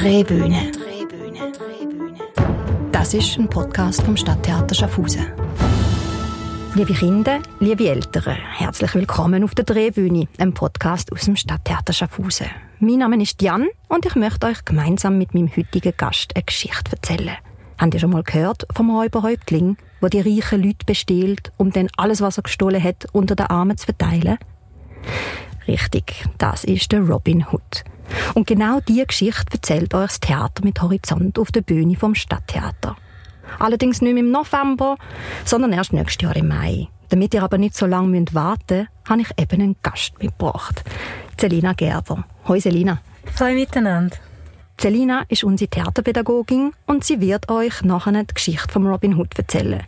Drehbühne. Das ist ein Podcast vom Stadttheater Schaffhausen. Liebe Kinder, liebe Eltern, herzlich willkommen auf der Drehbühne, einem Podcast aus dem Stadttheater Schaffhausen. Mein Name ist Jan und ich möchte euch gemeinsam mit meinem heutigen Gast eine Geschichte erzählen. Habt ihr schon mal gehört vom Räuberhäuptling, wo die reichen Leute bestiehlt, um dann alles, was er gestohlen hat, unter den Armen zu verteilen? Richtig, das ist der Robin Hood. Und genau diese Geschichte erzählt euch das Theater mit Horizont auf der Bühne vom Stadttheater. Allerdings nicht mehr im November, sondern erst nächstes Jahr im Mai. Damit ihr aber nicht so lange warten müsst, habe ich eben einen Gast mitgebracht. Selina Gerber. Hoi Selina. Hoi miteinander. Selina ist unsere Theaterpädagogin und sie wird euch nachher die Geschichte von Robin Hood erzählen.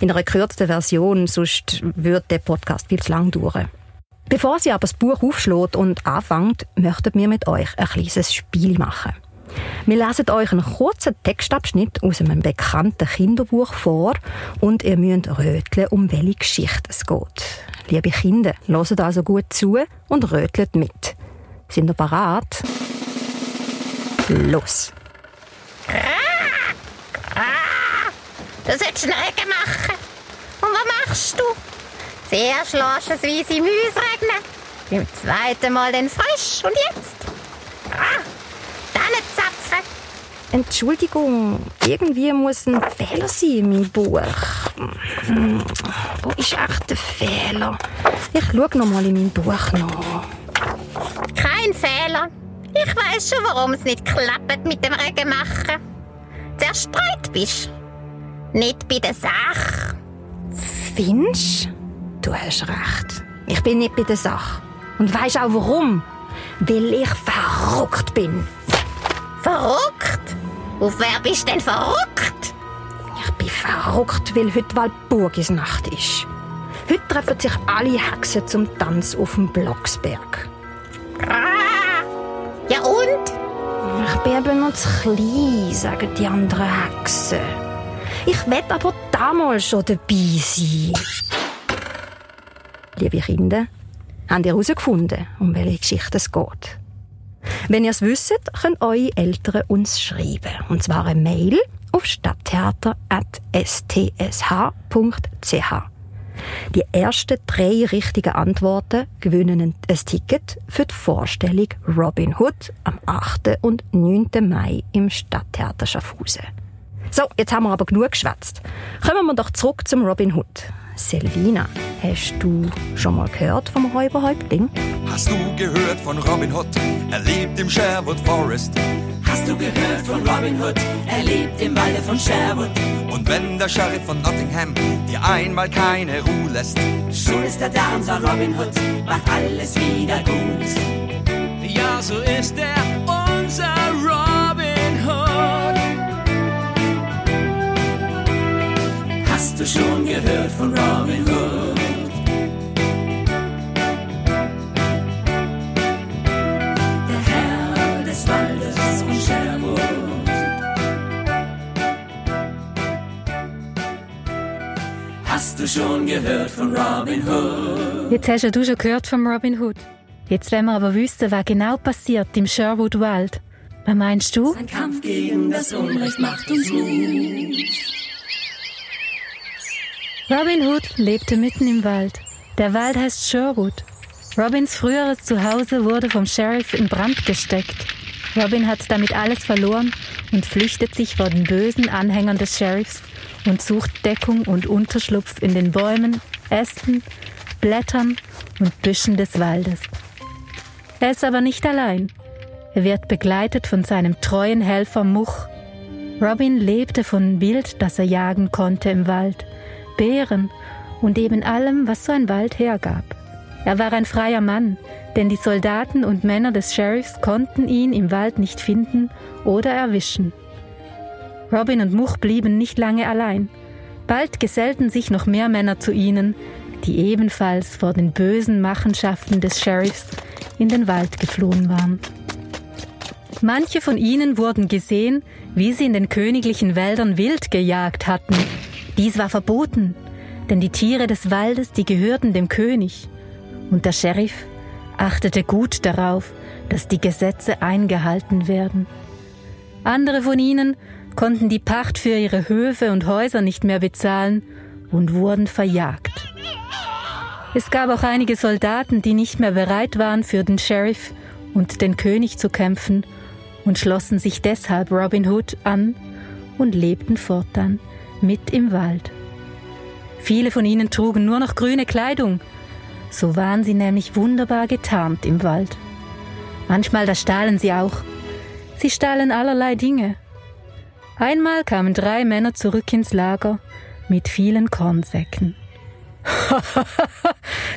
In einer gekürzten Version, sonst würde der Podcast viel zu lang dauern. Bevor sie aber das Buch aufschlägt und anfängt, möchten wir mit euch ein kleines Spiel machen. Wir lesen euch einen kurzen Textabschnitt aus einem bekannten Kinderbuch vor und ihr müsst röteln, um welche Geschichte es geht. Liebe Kinder, hört also gut zu und rötelt mit. Sind ihr bereit? Los! Du sollst einen Regen machen. Und was machst du? Zuerst lässt es weisse Müs regnen, beim zweiten Mal dann frisch und jetzt? Dann zapfen! Entschuldigung, irgendwie muss ein Fehler sein in meinem Buch. Wo ist echt der Fehler? Ich schaue noch mal in meinem Buch nach. Kein Fehler. Ich weiss schon, warum es nicht klappt mit dem Regenmachen. Zerstreut bist. Nicht bei der Sache. Findest du? Du hast recht. Ich bin nicht bei der Sache. Und weisst auch warum? Weil ich verrückt bin. Verrückt? Auf wer bist denn verrückt? Ich bin verrückt, weil heute Walpurgisnacht ist. Heute treffen sich alle Hexen zum Tanz auf dem Blocksberg. Ja und? Ich bin eben noch zu klein, sagen die anderen Hexen. Ich werde aber damals schon dabei sein. Liebe Kinder, habt ihr herausgefunden, um welche Geschichte es geht? Wenn ihr es wisst, könnt eure Eltern uns schreiben. Und zwar eine Mail auf stadttheater@stsh.ch. Die ersten 3 richtigen Antworten gewinnen ein Ticket für die Vorstellung Robin Hood am 8. und 9. Mai im Stadttheater Schaffhausen. So, jetzt haben wir aber genug geschwätzt. Kommen wir doch zurück zum Robin Hood. Selina, hast du schon mal gehört vom Räuberhäuptling? Hast du gehört von Robin Hood? Er lebt im Sherwood Forest. Hast du gehört von Robin Hood? Er lebt im Walde von Sherwood. Und wenn der Sheriff von Nottingham dir einmal keine Ruhe lässt, schon ist er da, unser Robin Hood, macht alles wieder gut. Ja, so ist er, unser Robin Hood. Hast du schon gehört von Robin Hood? Der Herr des Waldes von Sherwood. Hast du schon gehört von Robin Hood? Jetzt hast ja du schon gehört von Robin Hood. Jetzt wollen wir aber wissen, was genau passiert im Sherwood Wald. Was meinst du? Sein Kampf gegen das Unrecht macht uns Mut. Robin Hood lebte mitten im Wald. Der Wald heißt Sherwood. Robins früheres Zuhause wurde vom Sheriff in Brand gesteckt. Robin hat damit alles verloren und flüchtet sich vor den bösen Anhängern des Sheriffs und sucht Deckung und Unterschlupf in den Bäumen, Ästen, Blättern und Büschen des Waldes. Er ist aber nicht allein. Er wird begleitet von seinem treuen Helfer Much. Robin lebte von Wild, das er jagen konnte im Wald. Bären und eben allem, was so ein Wald hergab. Er war ein freier Mann, denn die Soldaten und Männer des Sheriffs konnten ihn im Wald nicht finden oder erwischen. Robin und Much blieben nicht lange allein. Bald gesellten sich noch mehr Männer zu ihnen, die ebenfalls vor den bösen Machenschaften des Sheriffs in den Wald geflohen waren. Manche von ihnen wurden gesehen, wie sie in den königlichen Wäldern wild gejagt hatten. Dies war verboten, denn die Tiere des Waldes, die gehörten dem König. Und der Sheriff achtete gut darauf, dass die Gesetze eingehalten werden. Andere von ihnen konnten die Pacht für ihre Höfe und Häuser nicht mehr bezahlen und wurden verjagt. Es gab auch einige Soldaten, die nicht mehr bereit waren, für den Sheriff und den König zu kämpfen und schlossen sich deshalb Robin Hood an und lebten fortan mit im Wald. Viele von ihnen trugen nur noch grüne Kleidung. So waren sie nämlich wunderbar getarnt im Wald. Manchmal, da stahlen sie auch. Sie stahlen allerlei Dinge. Einmal kamen 3 Männer zurück ins Lager mit vielen Kornsäcken.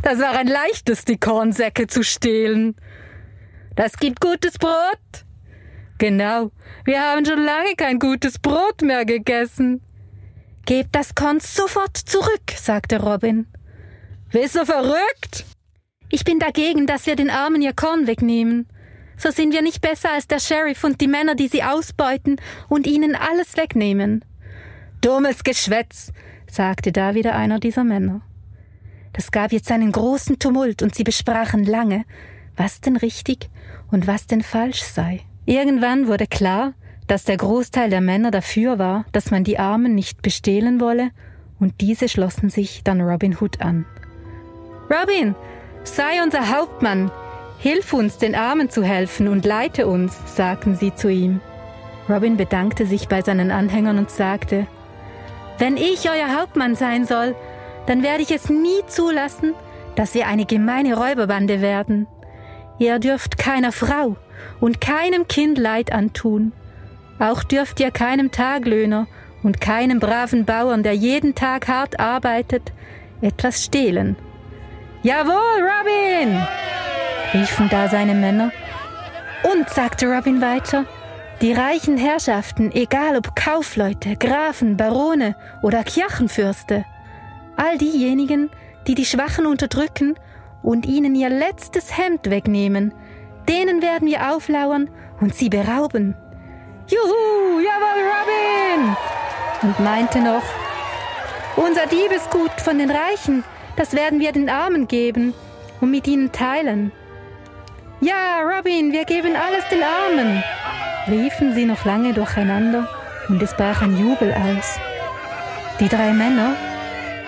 Das war ein leichtes, die Kornsäcke zu stehlen. Das gibt gutes Brot. Genau, wir haben schon lange kein gutes Brot mehr gegessen. Gebt das Korn sofort zurück, sagte Robin. Bist du verrückt? Ich bin dagegen, dass wir den Armen ihr Korn wegnehmen. So sind wir nicht besser als der Sheriff und die Männer, die sie ausbeuten und ihnen alles wegnehmen. Dummes Geschwätz, sagte da wieder einer dieser Männer. Das gab jetzt einen großen Tumult und sie besprachen lange, was denn richtig und was denn falsch sei. Irgendwann wurde klar, dass der Großteil der Männer dafür war, dass man die Armen nicht bestehlen wolle, und diese schlossen sich dann Robin Hood an. Robin, sei unser Hauptmann, hilf uns, den Armen zu helfen und leite uns, sagten sie zu ihm. Robin bedankte sich bei seinen Anhängern und sagte: Wenn ich euer Hauptmann sein soll, dann werde ich es nie zulassen, dass wir eine gemeine Räuberbande werden. Ihr dürft keiner Frau und keinem Kind Leid antun. Auch dürft ihr keinem Taglöhner und keinem braven Bauern, der jeden Tag hart arbeitet, etwas stehlen. Jawohl, Robin! Riefen da seine Männer. Und, sagte Robin weiter, die reichen Herrschaften, egal ob Kaufleute, Grafen, Barone oder Kirchenfürste, all diejenigen, die die Schwachen unterdrücken und ihnen ihr letztes Hemd wegnehmen, denen werden wir auflauern und sie berauben. Juhu, jawohl, Robin! Und meinte noch, unser Diebesgut von den Reichen, das werden wir den Armen geben und mit ihnen teilen. Ja, Robin, wir geben alles den Armen, riefen sie noch lange durcheinander, und es brach ein Jubel aus. Die 3 Männer,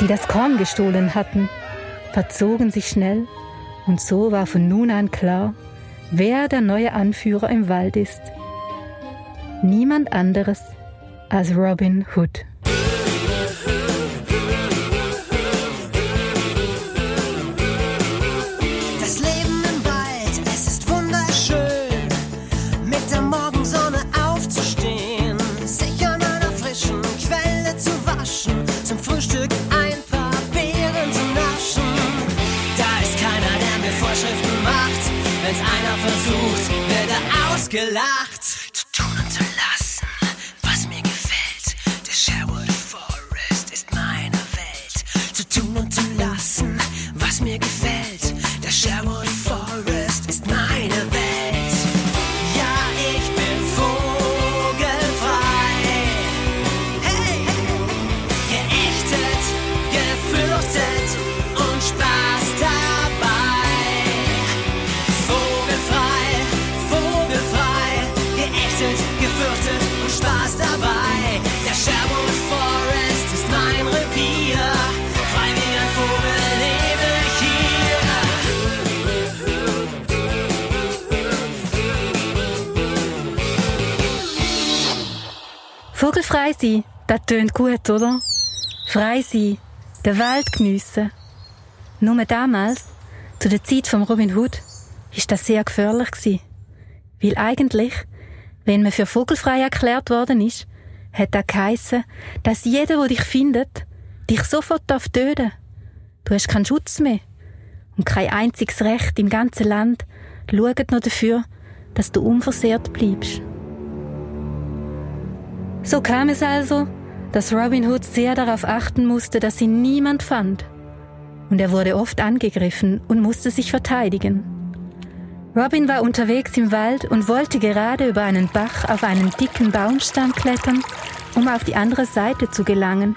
die das Korn gestohlen hatten, verzogen sich schnell, und so war von nun an klar, wer der neue Anführer im Wald ist. Niemand anderes als Robin Hood. Gelacht. Zu tun und zu lassen, was mir gefällt. Der Sherwood Forest ist meine Welt. Zu tun und zu lassen, was mir gefällt. Der Sherwood Forest ist meine Welt. Ja, ich bin vogelfrei. Hey, geächtet, gefürchtet und Spaß dabei. Gefürchtet und Spaß dabei. Der Sherwood Forest ist mein Revier. Frei wie ein Vogel lebe ich hier. Vogelfrei sein, das tönt gut, oder? Frei sein, den Wald geniessen. Nur damals, zu der Zeit von Robin Hood, war das sehr gefährlich gewesen. Weil eigentlich, wenn man für vogelfrei erklärt worden ist, hat das geheissen, dass jeder, der dich findet, dich sofort töten darf. Du hast keinen Schutz mehr. Und kein einziges Recht im ganzen Land schaut noch dafür, dass du unversehrt bleibst. So kam es also, dass Robin Hood sehr darauf achten musste, dass ihn niemand fand. Und er wurde oft angegriffen und musste sich verteidigen. Robin war unterwegs im Wald und wollte gerade über einen Bach auf einen dicken Baumstamm klettern, um auf die andere Seite zu gelangen.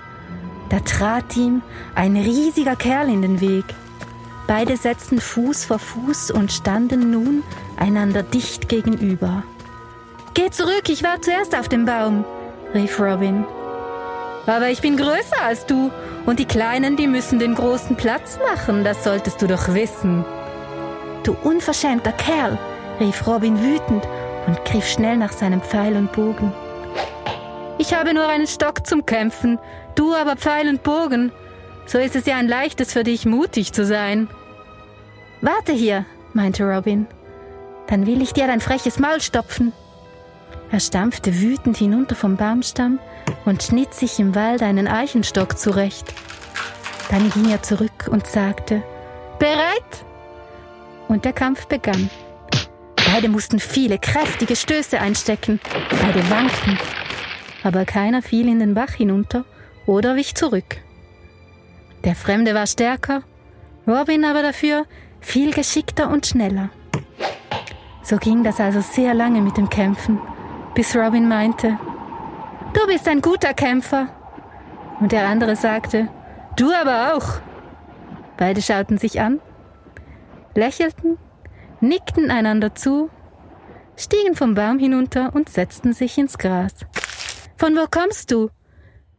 Da trat ihm ein riesiger Kerl in den Weg. Beide setzten Fuß vor Fuß und standen nun einander dicht gegenüber. »Geh zurück, ich war zuerst auf dem Baum«, rief Robin. »Aber ich bin größer als du und die Kleinen, die müssen den großen Platz machen, das solltest du doch wissen.« »Du unverschämter Kerl«, rief Robin wütend und griff schnell nach seinem Pfeil und Bogen. »Ich habe nur einen Stock zum Kämpfen, du aber Pfeil und Bogen. So ist es ja ein leichtes für dich, mutig zu sein.« »Warte hier«, meinte Robin, »dann will ich dir dein freches Maul stopfen.« Er stampfte wütend hinunter vom Baumstamm und schnitt sich im Wald einen Eichenstock zurecht. Dann ging er zurück und sagte, »Bereit?« Und der Kampf begann. Beide mussten viele kräftige Stöße einstecken, beide wankten, aber keiner fiel in den Bach hinunter oder wich zurück. Der Fremde war stärker, Robin aber dafür viel geschickter und schneller. So ging das also sehr lange mit dem Kämpfen, bis Robin meinte, »Du bist ein guter Kämpfer«, und der andere sagte, »Du aber auch«. Beide schauten sich an, lächelten, nickten einander zu, stiegen vom Baum hinunter und setzten sich ins Gras. »Von wo kommst du?«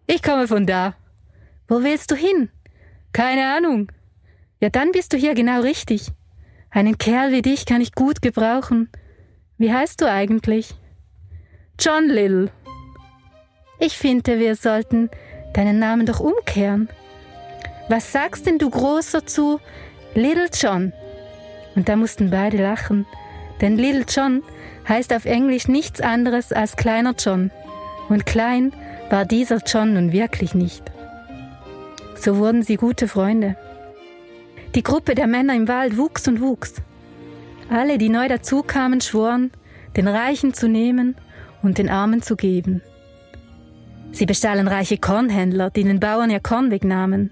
»Ich komme von da.« »Wo willst du hin?« »Keine Ahnung.« »Ja, dann bist du hier genau richtig. Einen Kerl wie dich kann ich gut gebrauchen. Wie heißt du eigentlich?« »John Little.« »Ich finde, wir sollten deinen Namen doch umkehren. Was sagst denn du großer zu Little John?« Und da mussten beide lachen, denn Little John heißt auf Englisch nichts anderes als kleiner John. Und klein war dieser John nun wirklich nicht. So wurden sie gute Freunde. Die Gruppe der Männer im Wald wuchs und wuchs. Alle, die neu dazukamen, schworen, den Reichen zu nehmen und den Armen zu geben. Sie bestahlen reiche Kornhändler, die den Bauern ihr Korn wegnahmen.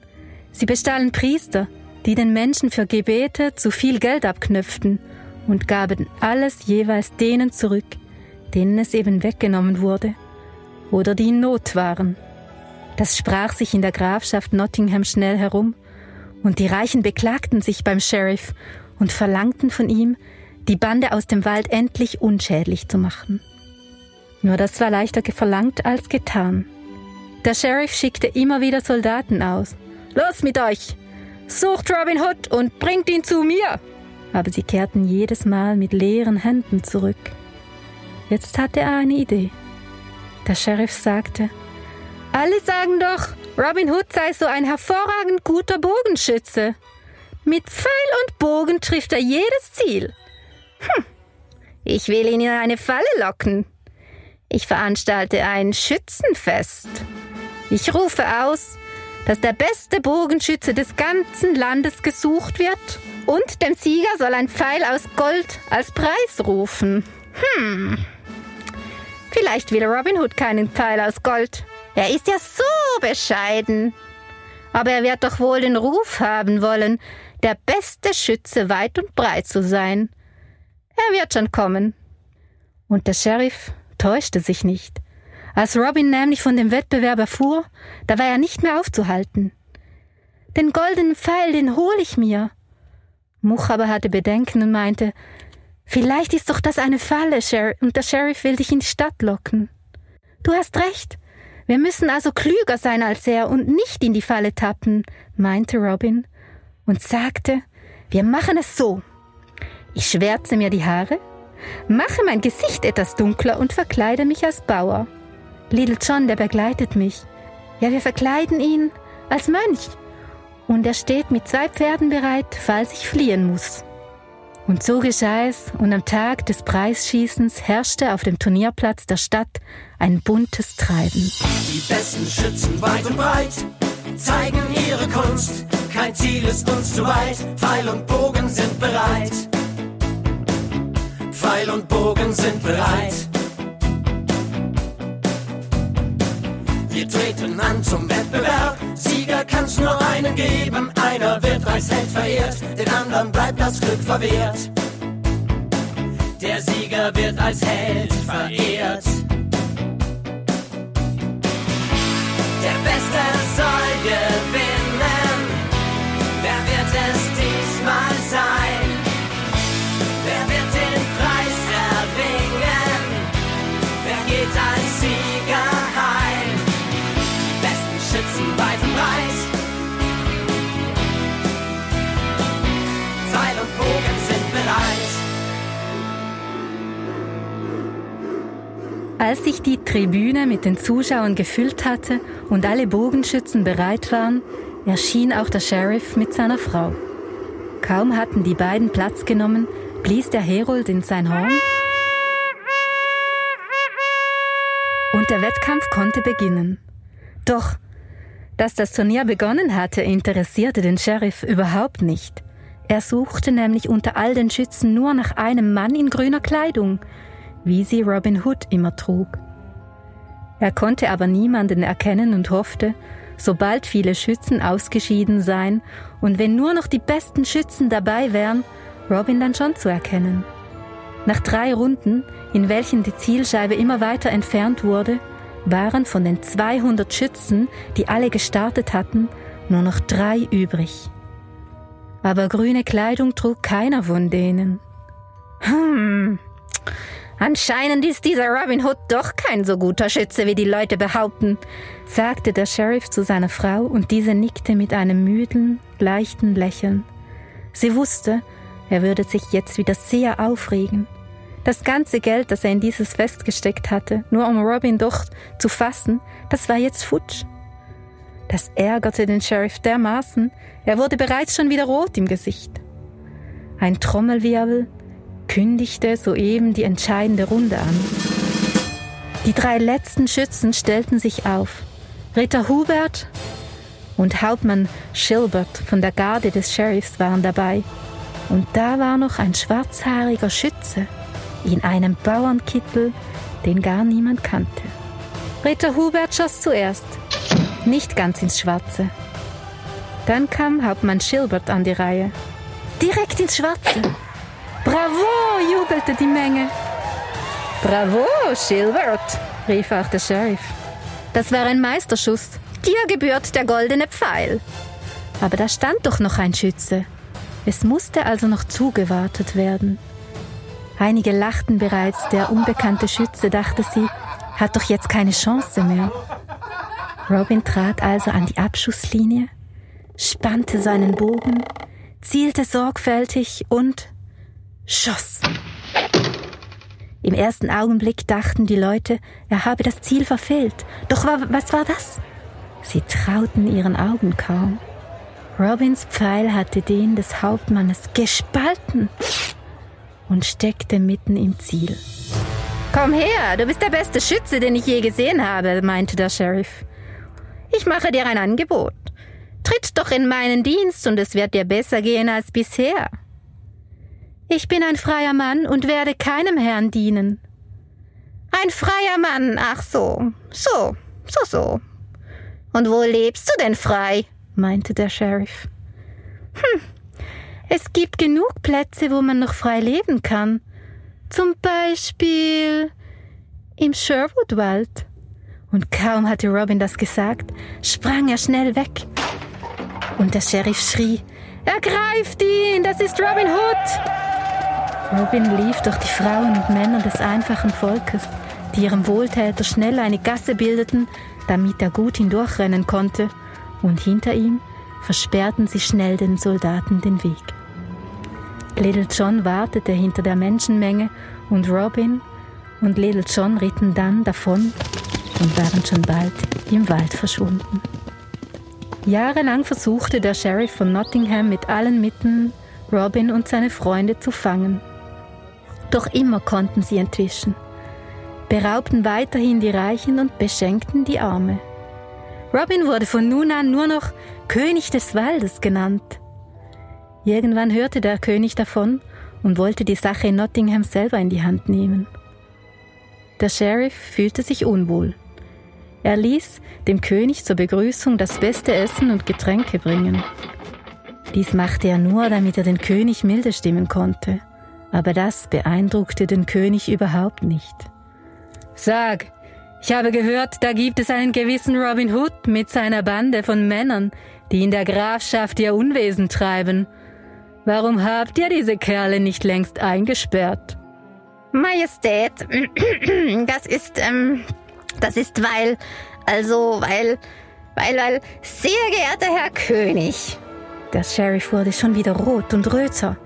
Sie bestahlen Priester, die den Menschen für Gebete zu viel Geld abknöpften und gaben alles jeweils denen zurück, denen es eben weggenommen wurde oder die in Not waren. Das sprach sich in der Grafschaft Nottingham schnell herum und die Reichen beklagten sich beim Sheriff und verlangten von ihm, die Bande aus dem Wald endlich unschädlich zu machen. Nur das war leichter verlangt als getan. Der Sheriff schickte immer wieder Soldaten aus. »Los mit euch! Sucht Robin Hood und bringt ihn zu mir!« Aber sie kehrten jedes Mal mit leeren Händen zurück. Jetzt hatte er eine Idee. Der Sheriff sagte, »Alle sagen doch, Robin Hood sei so ein hervorragend guter Bogenschütze. Mit Pfeil und Bogen trifft er jedes Ziel. Ich will ihn in eine Falle locken. Ich veranstalte ein Schützenfest. Ich rufe aus, dass der beste Bogenschütze des ganzen Landes gesucht wird und dem Sieger soll ein Pfeil aus Gold als Preis rufen. Vielleicht will Robin Hood keinen Pfeil aus Gold. Er ist ja so bescheiden. Aber er wird doch wohl den Ruf haben wollen, der beste Schütze weit und breit zu sein. Er wird schon kommen.« Und der Sheriff täuschte sich nicht. Als Robin nämlich von dem Wettbewerb erfuhr, da war er nicht mehr aufzuhalten. »Den goldenen Pfeil, den hole ich mir.« Much aber hatte Bedenken und meinte, »Vielleicht ist doch das eine Falle, und der Sheriff will dich in die Stadt locken.« »Du hast recht, wir müssen also klüger sein als er und nicht in die Falle tappen«, meinte Robin und sagte, »Wir machen es so. Ich schwärze mir die Haare, mache mein Gesicht etwas dunkler und verkleide mich als Bauer. Little John, der begleitet mich. Ja, wir verkleiden ihn als Mönch. Und er steht mit 2 Pferden bereit, falls ich fliehen muss.« Und so geschah es, und am Tag des Preisschießens herrschte auf dem Turnierplatz der Stadt ein buntes Treiben. Die besten Schützen weit und breit zeigen ihre Kunst. Kein Ziel ist uns zu weit, Pfeil und Bogen sind bereit. Pfeil und Bogen sind bereit. Wir treten an zum Wettbewerb, Sieger kann's nur einen geben. Einer wird als Held verehrt, den anderen bleibt das Glück verwehrt. Der Sieger wird als Held verehrt. Der Beste soll gewinnen. Wer wird es diesmal sein? Wer wird den Preis erringen? Als sich die Tribüne mit den Zuschauern gefüllt hatte und alle Bogenschützen bereit waren, erschien auch der Sheriff mit seiner Frau. Kaum hatten die beiden Platz genommen, blies der Herold in sein Horn und der Wettkampf konnte beginnen. Doch, dass das Turnier begonnen hatte, interessierte den Sheriff überhaupt nicht. Er suchte nämlich unter all den Schützen nur nach einem Mann in grüner Kleidung, wie sie Robin Hood immer trug. Er konnte aber niemanden erkennen und hoffte, sobald viele Schützen ausgeschieden seien und wenn nur noch die besten Schützen dabei wären, Robin dann schon zu erkennen. Nach 3 Runden, in welchen die Zielscheibe immer weiter entfernt wurde, waren von den 200 Schützen, die alle gestartet hatten, nur noch 3 übrig. Aber grüne Kleidung trug keiner von denen. Anscheinend ist dieser Robin Hood doch kein so guter Schütze, wie die Leute behaupten, sagte der Sheriff zu seiner Frau und diese nickte mit einem müden, leichten Lächeln. Sie wusste, er würde sich jetzt wieder sehr aufregen. Das ganze Geld, das er in dieses Fest gesteckt hatte, nur um Robin doch zu fassen, das war jetzt futsch. Das ärgerte den Sheriff dermaßen, er wurde bereits schon wieder rot im Gesicht. Ein Trommelwirbel kündigte soeben die entscheidende Runde an. Die 3 letzten Schützen stellten sich auf. Ritter Hubert und Hauptmann Schilbert von der Garde des Sheriffs waren dabei. Und da war noch ein schwarzhaariger Schütze in einem Bauernkittel, den gar niemand kannte. Ritter Hubert schoss zuerst, nicht ganz ins Schwarze. Dann kam Hauptmann Schilbert an die Reihe. Direkt ins Schwarze. Bravo, jubelte die Menge. Bravo, Schilbert, rief auch der Sheriff. Das war ein Meisterschuss. Dir gebührt der goldene Pfeil. Aber da stand doch noch ein Schütze. Es musste also noch zugewartet werden. Einige lachten bereits, der unbekannte Schütze, dachte sie, hat doch jetzt keine Chance mehr. Robin trat also an die Abschusslinie, spannte seinen Bogen, zielte sorgfältig und schoss. Im ersten Augenblick dachten die Leute, er habe das Ziel verfehlt. Doch was war das? Sie trauten ihren Augen kaum. Robins Pfeil hatte den des Hauptmannes gespalten und steckte mitten im Ziel. Komm her, du bist der beste Schütze, den ich je gesehen habe, meinte der Sheriff. Ich mache dir ein Angebot. Tritt doch in meinen Dienst und es wird dir besser gehen als bisher. Ich bin ein freier Mann und werde keinem Herrn dienen. Ein freier Mann, ach so, so. Und wo lebst du denn frei? Meinte der Sheriff. Es gibt genug Plätze, wo man noch frei leben kann. Zum Beispiel im Sherwood-Wald. Und kaum hatte Robin das gesagt, sprang er schnell weg. Und der Sheriff schrie, »Ergreift ihn, das ist Robin Hood!« Robin lief durch die Frauen und Männer des einfachen Volkes, die ihrem Wohltäter schnell eine Gasse bildeten, damit er gut hindurchrennen konnte, und hinter ihm versperrten sie schnell den Soldaten den Weg. Little John wartete hinter der Menschenmenge und Robin und Little John ritten dann davon und waren schon bald im Wald verschwunden. Jahrelang versuchte der Sheriff von Nottingham mit allen Mitteln, Robin und seine Freunde zu fangen. Doch immer konnten sie entwischen, beraubten weiterhin die Reichen und beschenkten die Arme. Robin wurde von nun an nur noch König des Waldes genannt. Irgendwann hörte der König davon und wollte die Sache in Nottingham selber in die Hand nehmen. Der Sheriff fühlte sich unwohl. Er ließ dem König zur Begrüßung das beste Essen und Getränke bringen. Dies machte er nur, damit er den König milde stimmen konnte. Aber das beeindruckte den König überhaupt nicht. Sag, ich habe gehört, da gibt es einen gewissen Robin Hood mit seiner Bande von Männern, die in der Grafschaft ihr Unwesen treiben. Warum habt ihr diese Kerle nicht längst eingesperrt? Majestät, das ist, weil, sehr geehrter Herr König. Der Sheriff wurde schon wieder rot und röter.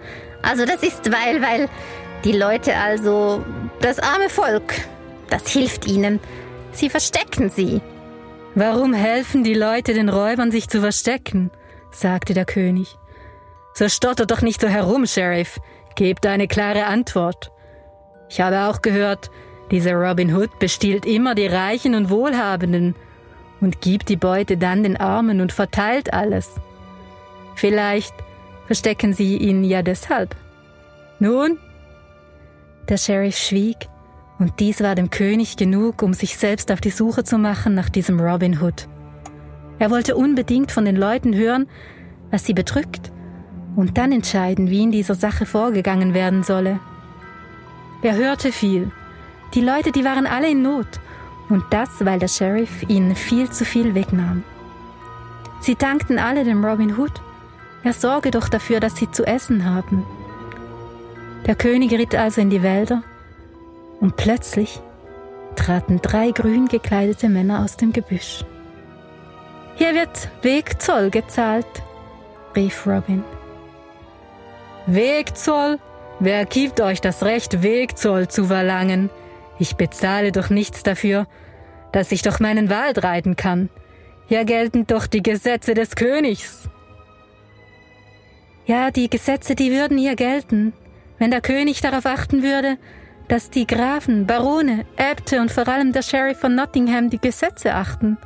Also das ist, weil die Leute, also das arme Volk, Das hilft ihnen. Sie verstecken sie. Warum helfen die Leute den Räubern, sich zu verstecken? Sagte der König. So stotter doch nicht so herum, Sheriff. Gebt eine klare Antwort. Ich habe auch gehört, dieser Robin Hood bestiehlt immer die Reichen und Wohlhabenden und gibt die Beute dann den Armen und verteilt alles. Vielleicht verstecken sie ihn ja deshalb. Nun? Der Sheriff schwieg, und dies war dem König genug, um sich selbst auf die Suche zu machen nach diesem Robin Hood. Er wollte unbedingt von den Leuten hören, was sie bedrückt, und dann entscheiden, wie in dieser Sache vorgegangen werden solle. Er hörte viel. Die Leute, die waren alle in Not, und das, weil der Sheriff ihnen viel zu viel wegnahm. Sie dankten alle dem Robin Hood. Er sorge doch dafür, dass sie zu essen haben. Der König ritt also in die Wälder, und plötzlich traten 3 grün gekleidete Männer aus dem Gebüsch. »Hier wird Wegzoll gezahlt«, rief Robin. »Wegzoll? Wer gibt euch das Recht, Wegzoll zu verlangen? Ich bezahle doch nichts dafür, dass ich durch meinen Wald reiten kann. Hier gelten doch die Gesetze des Königs.« »Ja, die Gesetze, die würden hier gelten, wenn der König darauf achten würde, dass die Grafen, Barone, Äbte und vor allem der Sheriff von Nottingham die Gesetze achten.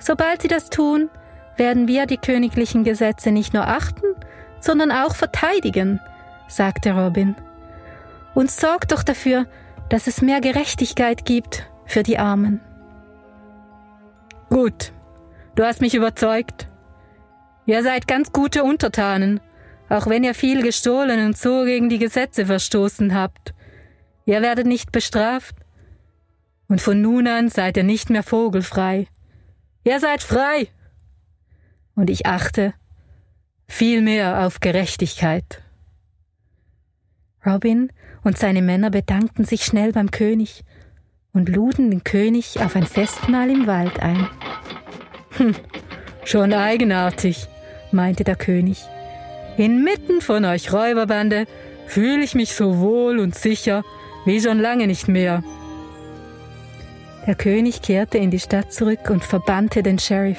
Sobald sie das tun, werden wir die königlichen Gesetze nicht nur achten, sondern auch verteidigen«, sagte Robin. »Und sorgt doch dafür, dass es mehr Gerechtigkeit gibt für die Armen.« »Gut, du hast mich überzeugt. Ihr seid ganz gute Untertanen, auch wenn ihr viel gestohlen und so gegen die Gesetze verstoßen habt. Ihr werdet nicht bestraft und von nun an seid ihr nicht mehr vogelfrei. Ihr seid frei und ich achte viel mehr auf Gerechtigkeit.« Robin und seine Männer bedankten sich schnell beim König und luden den König auf ein Festmahl im Wald ein. »Schon eigenartig«, meinte der König. »Inmitten von euch Räuberbande fühle ich mich so wohl und sicher wie schon lange nicht mehr.« Der König kehrte in die Stadt zurück und verbannte den Sheriff.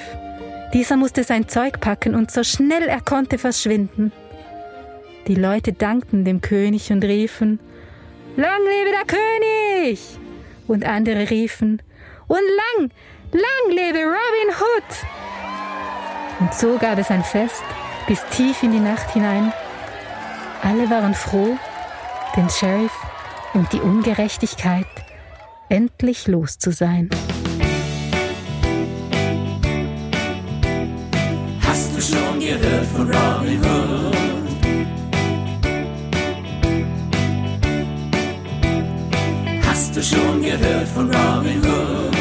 Dieser musste sein Zeug packen und so schnell er konnte verschwinden. Die Leute dankten dem König und riefen, »Lang lebe der König!« Und andere riefen, »Und lang lebe Robin Hood!« Und so gab es ein Fest bis tief in die Nacht hinein. Alle waren froh, den Sheriff und die Ungerechtigkeit endlich los zu sein. Hast du schon gehört von Robin Hood? Hast du schon gehört von Robin Hood?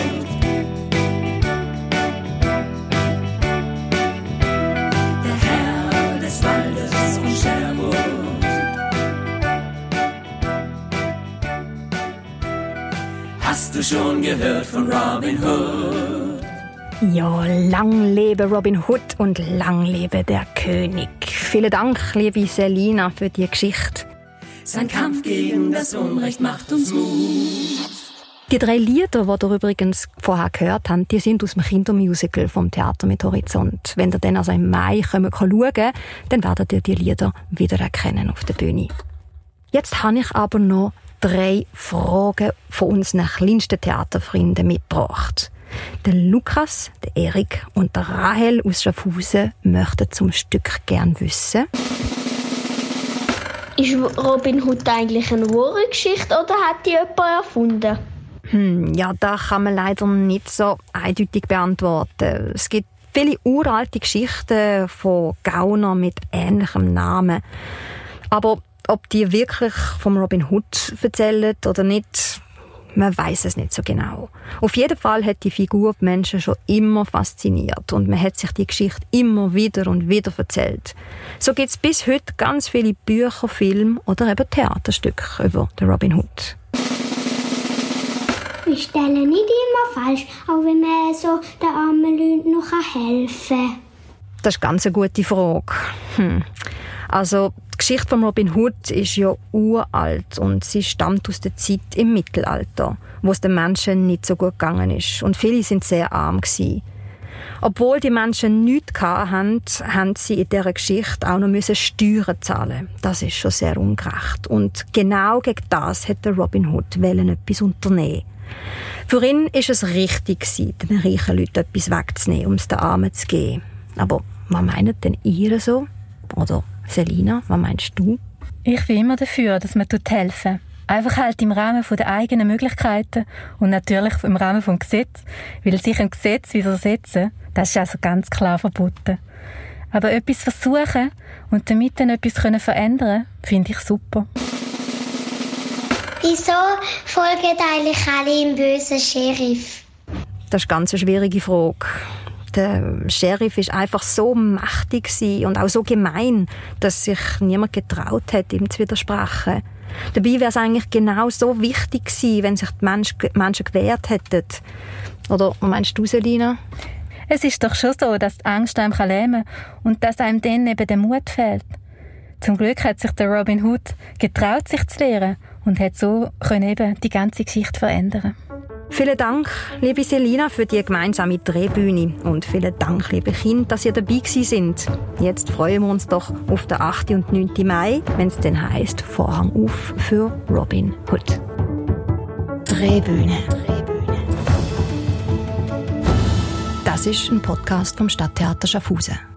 Hast du schon gehört von Robin Hood? Ja, lang lebe Robin Hood und lang lebe der König. Vielen Dank, liebe Selina, für die Geschichte. Sein Kampf gegen das Unrecht macht uns Mut. Die 3 Lieder, die ihr übrigens vorher gehört habt, die sind aus dem Kindermusical vom Theater mit Horizont. Wenn ihr dann also im Mai schauen könnt, dann werdet ihr die Lieder wiedererkennen auf der Bühne. Jetzt habe ich aber noch 3 Fragen von unseren kleinsten Theaterfreunden mitgebracht. Der Lukas, der Erik und der Rahel aus Schaffhausen möchten zum Stück gern wissen: Ist Robin Hood eigentlich eine wahre Geschichte oder hat die jemand erfunden? Ja, das kann man leider nicht so eindeutig beantworten. Es gibt viele uralte Geschichten von Gaunern mit ähnlichem Namen. Aber ob die wirklich vom Robin Hood erzählen oder nicht, man weiss es nicht so genau. Auf jeden Fall hat die Figur die Menschen schon immer fasziniert und man hat sich die Geschichte immer wieder und wieder erzählt. So gibt es bis heute ganz viele Bücher, Filme oder eben Theaterstücke über den Robin Hood. Wir stellen nicht immer falsch, auch wenn man so den armen Leuten noch helfen kann. Das ist ganz eine gute Frage. Also, die Geschichte von Robin Hood ist ja uralt und sie stammt aus der Zeit im Mittelalter, wo es den Menschen nicht so gut gegangen ist und viele sind sehr arm gewesen. Obwohl die Menschen nichts hatten, haben sie in dieser Geschichte auch noch Steuern zahlen. Das ist schon sehr ungerecht. Und genau gegen das wollte Robin Hood etwas unternehmen. Für ihn war es richtig, den reichen Leuten etwas wegzunehmen, um es den Armen zu geben. Aber was meint denn ihr so? Oder Selina, was meinst du? Ich bin immer dafür, dass man helfen tut. Einfach halt im Rahmen der eigenen Möglichkeiten und natürlich im Rahmen des Gesetzes, weil sich im Gesetz widersetzen, das ist also ganz klar verboten. Aber etwas versuchen und damit dann etwas verändern können, finde ich super. Wieso folgen eigentlich alle im bösen Sheriff? Das ist ganz eine schwierige Frage. Der Sheriff war einfach so mächtig und auch so gemein, dass sich niemand getraut hat, ihm zu widersprechen. Dabei wäre es eigentlich genau so wichtig gewesen, wenn sich die Menschen gewehrt hätten. Oder was meinst du, Selina? Es ist doch schon so, dass die Angst einem lähmen kann und dass einem dann eben der Mut fehlt. Zum Glück hat sich der Robin Hood getraut, sich zu wehren und hat so können eben die ganze Geschichte verändern. Vielen Dank, liebe Selina, für die gemeinsame Drehbühne. Und vielen Dank, liebe Kinder, dass ihr dabei seid. Jetzt freuen wir uns doch auf den 8. und 9. Mai, wenn es dann heisst, Vorhang auf für Robin Hood. Drehbühne. Das ist ein Podcast vom Stadttheater Schaffhausen.